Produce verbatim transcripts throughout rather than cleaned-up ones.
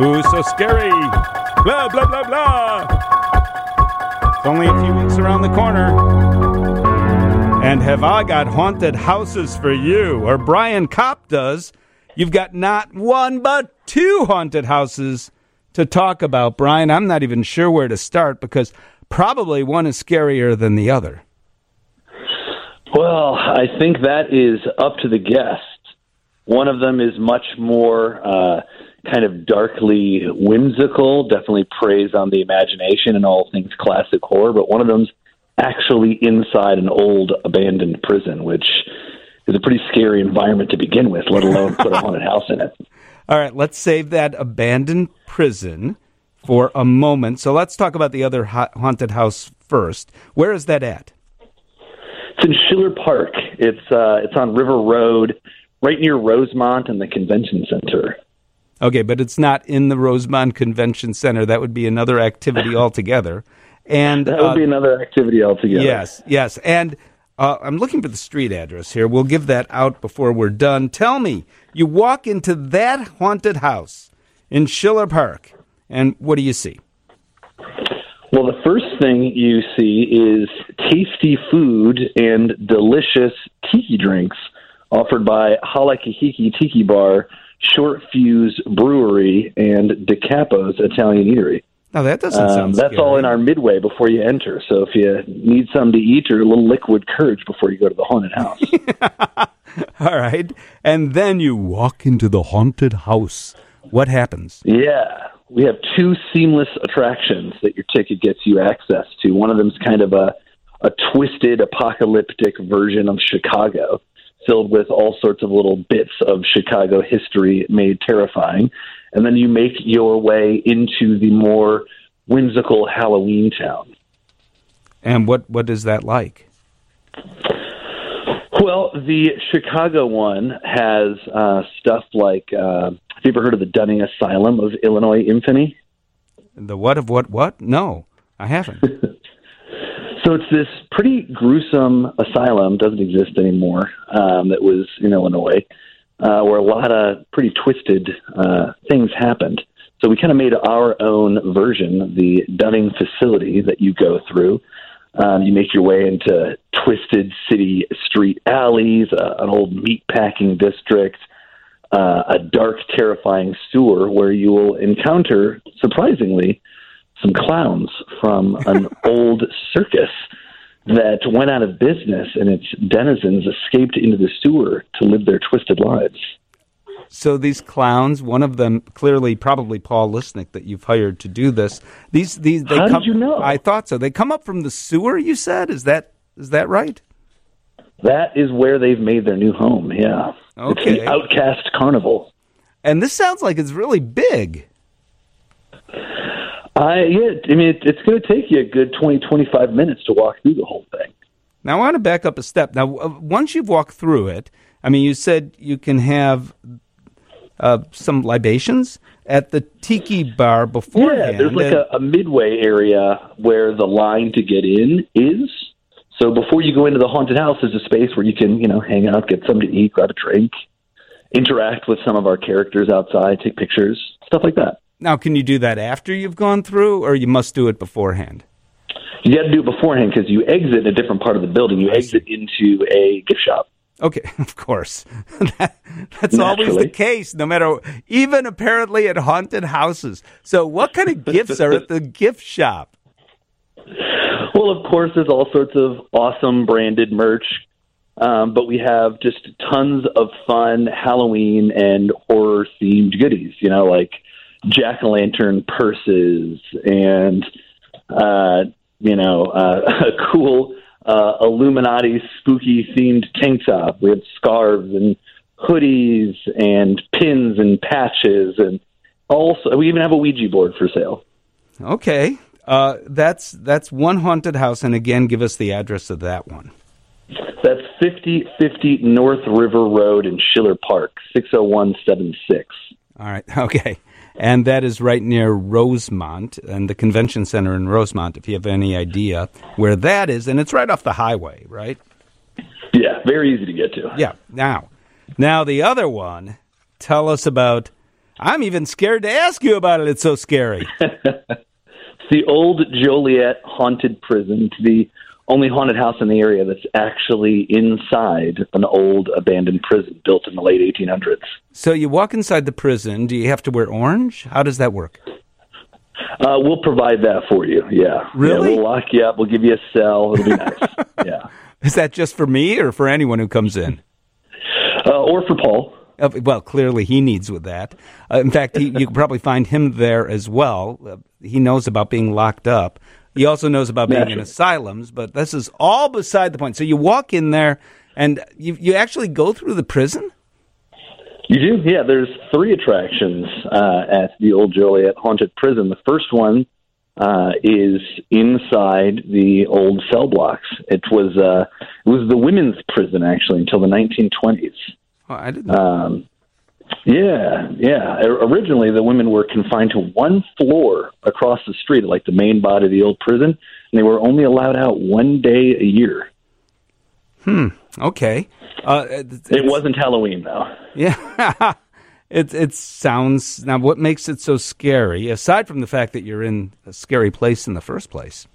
Ooh, so scary. Blah, blah, blah, blah. It's only a few weeks around the corner. And have I got haunted houses for you? Or Brian Kopp does. You've got not one but two haunted houses to talk about. Brian, I'm not even sure where to start because probably one is scarier than the other. Well, I think that is up to the guest. One of them is much more uh, kind of darkly whimsical, definitely preys on the imagination and all things classic horror, but one of them's actually inside an old abandoned prison, which is a pretty scary environment to begin with, let alone put a haunted house in it. All right, let's save that abandoned prison for a moment. So let's talk about the other ha- haunted house first. Where is that at? It's in Schiller Park. It's uh, it's on River Road, right near Rosemont and the Convention Center. Okay, but it's not in the Rosemont Convention Center. That would be another activity altogether. And that would uh, be another activity altogether. Yes, yes. And uh, I'm looking for the street address here. We'll give that out before we're done. Tell me, you walk into that haunted house in Schiller Park, and what do you see? Well, the first thing you see is tasty food and delicious tiki drinks offered by Hale Kahiki Tiki Bar, Short Fuse Brewery, and Da Capo's Italian Eatery. Now, that doesn't sound um, That's scary. All in our midway before you enter. So if you need something to eat or a little liquid courage before you go to the haunted house. All right. And then you walk into the haunted house. What happens? Yeah. We have two seamless attractions that your ticket gets you access to. One of them is kind of a, a twisted, apocalyptic version of Chicago, filled with all sorts of little bits of Chicago history made terrifying. And then you make your way into the more whimsical Halloween town. And what, what is that like? Well, the Chicago one has uh, stuff like... Uh, Have you ever heard of the Dunning Asylum of Illinois Infamy? The what of what what? No, I haven't. So it's this pretty gruesome asylum, doesn't exist anymore, um, that was in Illinois, uh, where a lot of pretty twisted uh, things happened. So we kind of made our own version, the Dunning facility that you go through. Um, you make your way into twisted city street alleys, uh, an old meatpacking district, Uh, a dark, terrifying sewer where you will encounter, surprisingly, some clowns from an old circus that went out of business and its denizens escaped into the sewer to live their twisted lives. So these clowns, one of them clearly probably Paul Lisnick that you've hired to do this. These, these. They How come, did you know? I thought so. They come up from the sewer, you said? Is that is that right? That is where they've made their new home, yeah. Okay. It's the Outcast Carnival. And this sounds like it's really big. I, yeah, I mean, it, it's going to take you a good twenty, twenty-five minutes to walk through the whole thing. Now, I want to back up a step. Now, once you've walked through it, I mean, you said you can have uh, some libations at the tiki bar beforehand. Yeah, there's like and... a, a midway area where the line to get in is. So before you go into the haunted house, there's a space where you can, you know, hang out, get something to eat, grab a drink, interact with some of our characters outside, take pictures, stuff like that. Now, can you do that after you've gone through, or you must do it beforehand? You got to do it beforehand because you exit a different part of the building. You exit into a gift shop. Okay, of course. that, that's Naturally. Always the case, no matter, even apparently at haunted houses. So what kind of gifts are at the gift shop? Well, of course, there's all sorts of awesome branded merch, um, but we have just tons of fun Halloween and horror-themed goodies, you know, like jack-o'-lantern purses and, uh, you know, uh, a cool uh, Illuminati spooky-themed tank top. We have scarves and hoodies and pins and patches, and also we even have a Ouija board for sale. Okay. Uh, that's that's one haunted house, and again, give us the address of that one. That's fifty fifty North River Road in Schiller Park, six oh one seven six. All right, okay. And that is right near Rosemont and the Convention Center in Rosemont, if you have any idea where that is. And it's right off the highway, right? Yeah, very easy to get to. Yeah, now, now the other one, tell us about... I'm even scared to ask you about it. It's so scary. It's the old Joliet haunted prison, the only haunted house in the area that's actually inside an old abandoned prison built in the late eighteen hundreds. So you walk inside the prison. Do you have to wear orange? How does that work? Uh, we'll provide that for you, yeah. Really? Yeah, we'll lock you up. We'll give you a cell. It'll be nice, yeah. Is that just for me or for anyone who comes in? Uh, or for Paul. Uh, well, clearly he needs with that. Uh, in fact, he, you can probably find him there as well. Uh, he knows about being locked up. He also knows about being Naturally. in asylums, but this is all beside the point. So you walk in there, and you, you actually go through the prison? You do, yeah. There's three attractions uh, at the old Joliet haunted prison. The first one uh, is inside the old cell blocks. It was uh, it was the women's prison actually until the nineteen twenties. Oh, I didn't. Um, yeah, yeah. Originally, the women were confined to one floor across the street, like the main body of the old prison, and they were only allowed out one day a year. Hmm. Okay. Uh, it wasn't Halloween, though. Yeah. it it sounds... Now, what makes it so scary, aside from the fact that you're in a scary place in the first place?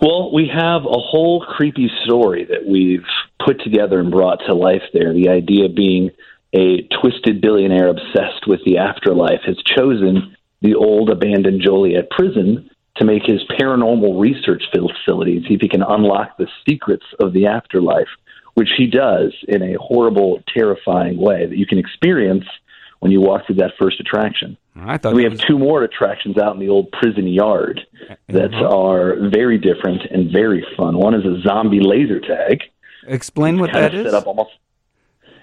Well, we have a whole creepy story that we've put together and brought to life there. The idea being a twisted billionaire obsessed with the afterlife has chosen the old abandoned Joliet prison to make his paranormal research facility and see if he can unlock the secrets of the afterlife, which he does in a horrible, terrifying way that you can experience when you walk through that first attraction. I thought we have was... two more attractions out in the old prison yard that mm-hmm. are very different and very fun. One is a zombie laser tag. Explain what that is. Set up almost...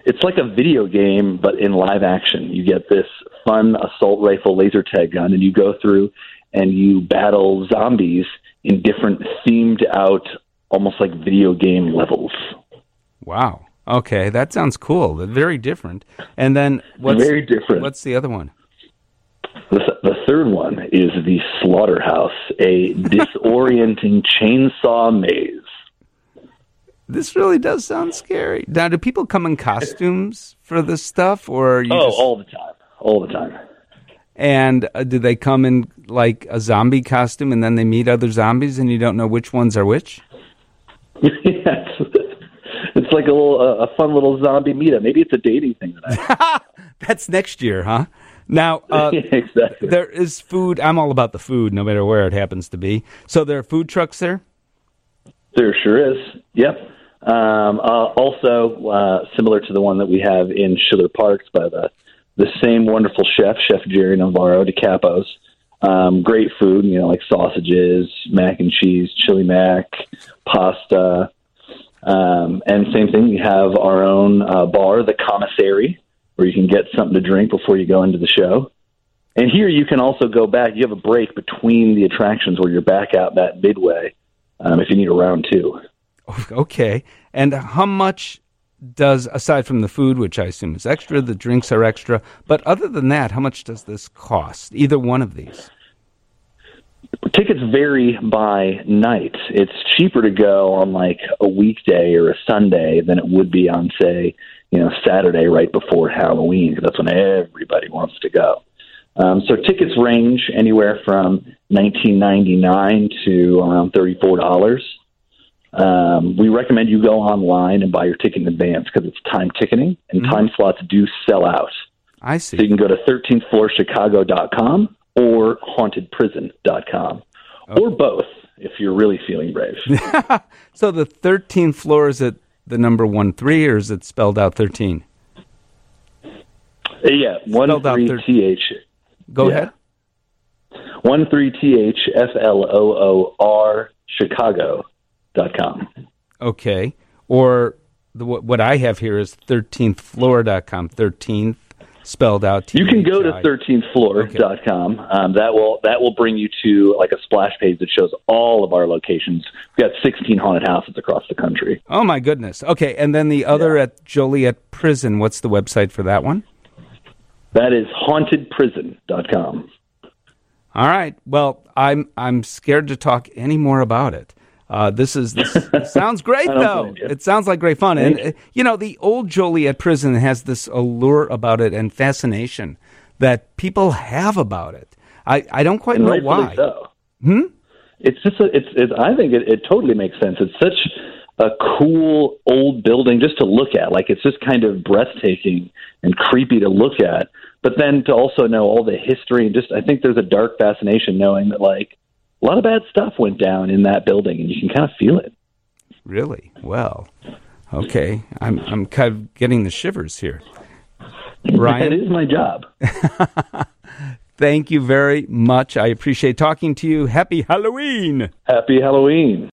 It's like a video game, but in live action. You get this fun assault rifle laser tag gun, and you go through and you battle zombies in different themed out, almost like video game levels. Wow. Okay, that sounds cool. Very different. And then what's, Very different. what's the other one? The, th- the third one is the slaughterhouse, a disorienting chainsaw maze. This really does sound scary. Now, do people come in costumes for this stuff? or are you Oh, just... all the time. All the time. And uh, do they come in like a zombie costume and then they meet other zombies and you don't know which ones are which? Yes. It's like a little, uh, a fun little zombie meetup. Maybe it's a dating thing tonight. That's next year, huh? Now, uh, yeah, exactly. There is food. I'm all about the food, no matter where it happens to be. So there are food trucks there? There sure is. Yep. Um, uh, also, uh, similar to the one that we have in Schiller Parks by the The same wonderful chef, Chef Jerry Navarro, Da Capo's. Um, great food, you know, like sausages, mac and cheese, chili mac, pasta. Um, and same thing, we have our own uh, bar, The Commissary, where you can get something to drink before you go into the show. And here you can also go back. You have a break between the attractions where you're back out that midway um, if you need a round two. Okay. And how much... does, aside from the food, which I assume is extra, the drinks are extra, but other than that, how much does this cost, either one of these? Tickets vary by night. It's cheaper to go on, like, a weekday or a Sunday than it would be on, say, you know, Saturday right before Halloween, because that's when everybody wants to go. Um, so tickets range anywhere from nineteen ninety-nine dollars to around thirty-four dollars. Um, we recommend you go online and buy your ticket in advance because it's time ticketing, and mm-hmm. time slots do sell out. I see. So you can go to thirteenth floor chicago dot com or haunted prison dot com, okay. or both if you're really feeling brave. So the thirteenth floor, is it the number one three, or is it spelled out thirteen? Yeah, one three T H. Go yeah. ahead. One three T H F L O O R Chicago. Dot com. Okay. Or the, what I have here is thirteenth floor dot com, thirteenth spelled out. T H I. You can go to thirteenth floor dot com. Okay. Um, that will that will bring you to like a splash page that shows all of our locations. We've got sixteen haunted houses across the country. Oh, my goodness. Okay. And then the other yeah. at Joliet Prison, what's the website for that one? That is haunted prison dot com. All right. Well, I'm I'm scared to talk any more about it. Uh, this is this sounds great though. It sounds like great fun, and you know the old Joliet prison has this allure about it and fascination that people have about it. I, I don't quite know why. So. Hmm? It's just a, it's, it's I think it, it totally makes sense. It's such a cool old building just to look at. Like, it's just kind of breathtaking and creepy to look at. But then to also know all the history, and just, I think there's a dark fascination knowing that, like, a lot of bad stuff went down in that building, and you can kind of feel it. Really? Well, okay. I'm I'm kind of getting the shivers here. Ryan? That is my job. Thank you very much. I appreciate talking to you. Happy Halloween. Happy Halloween.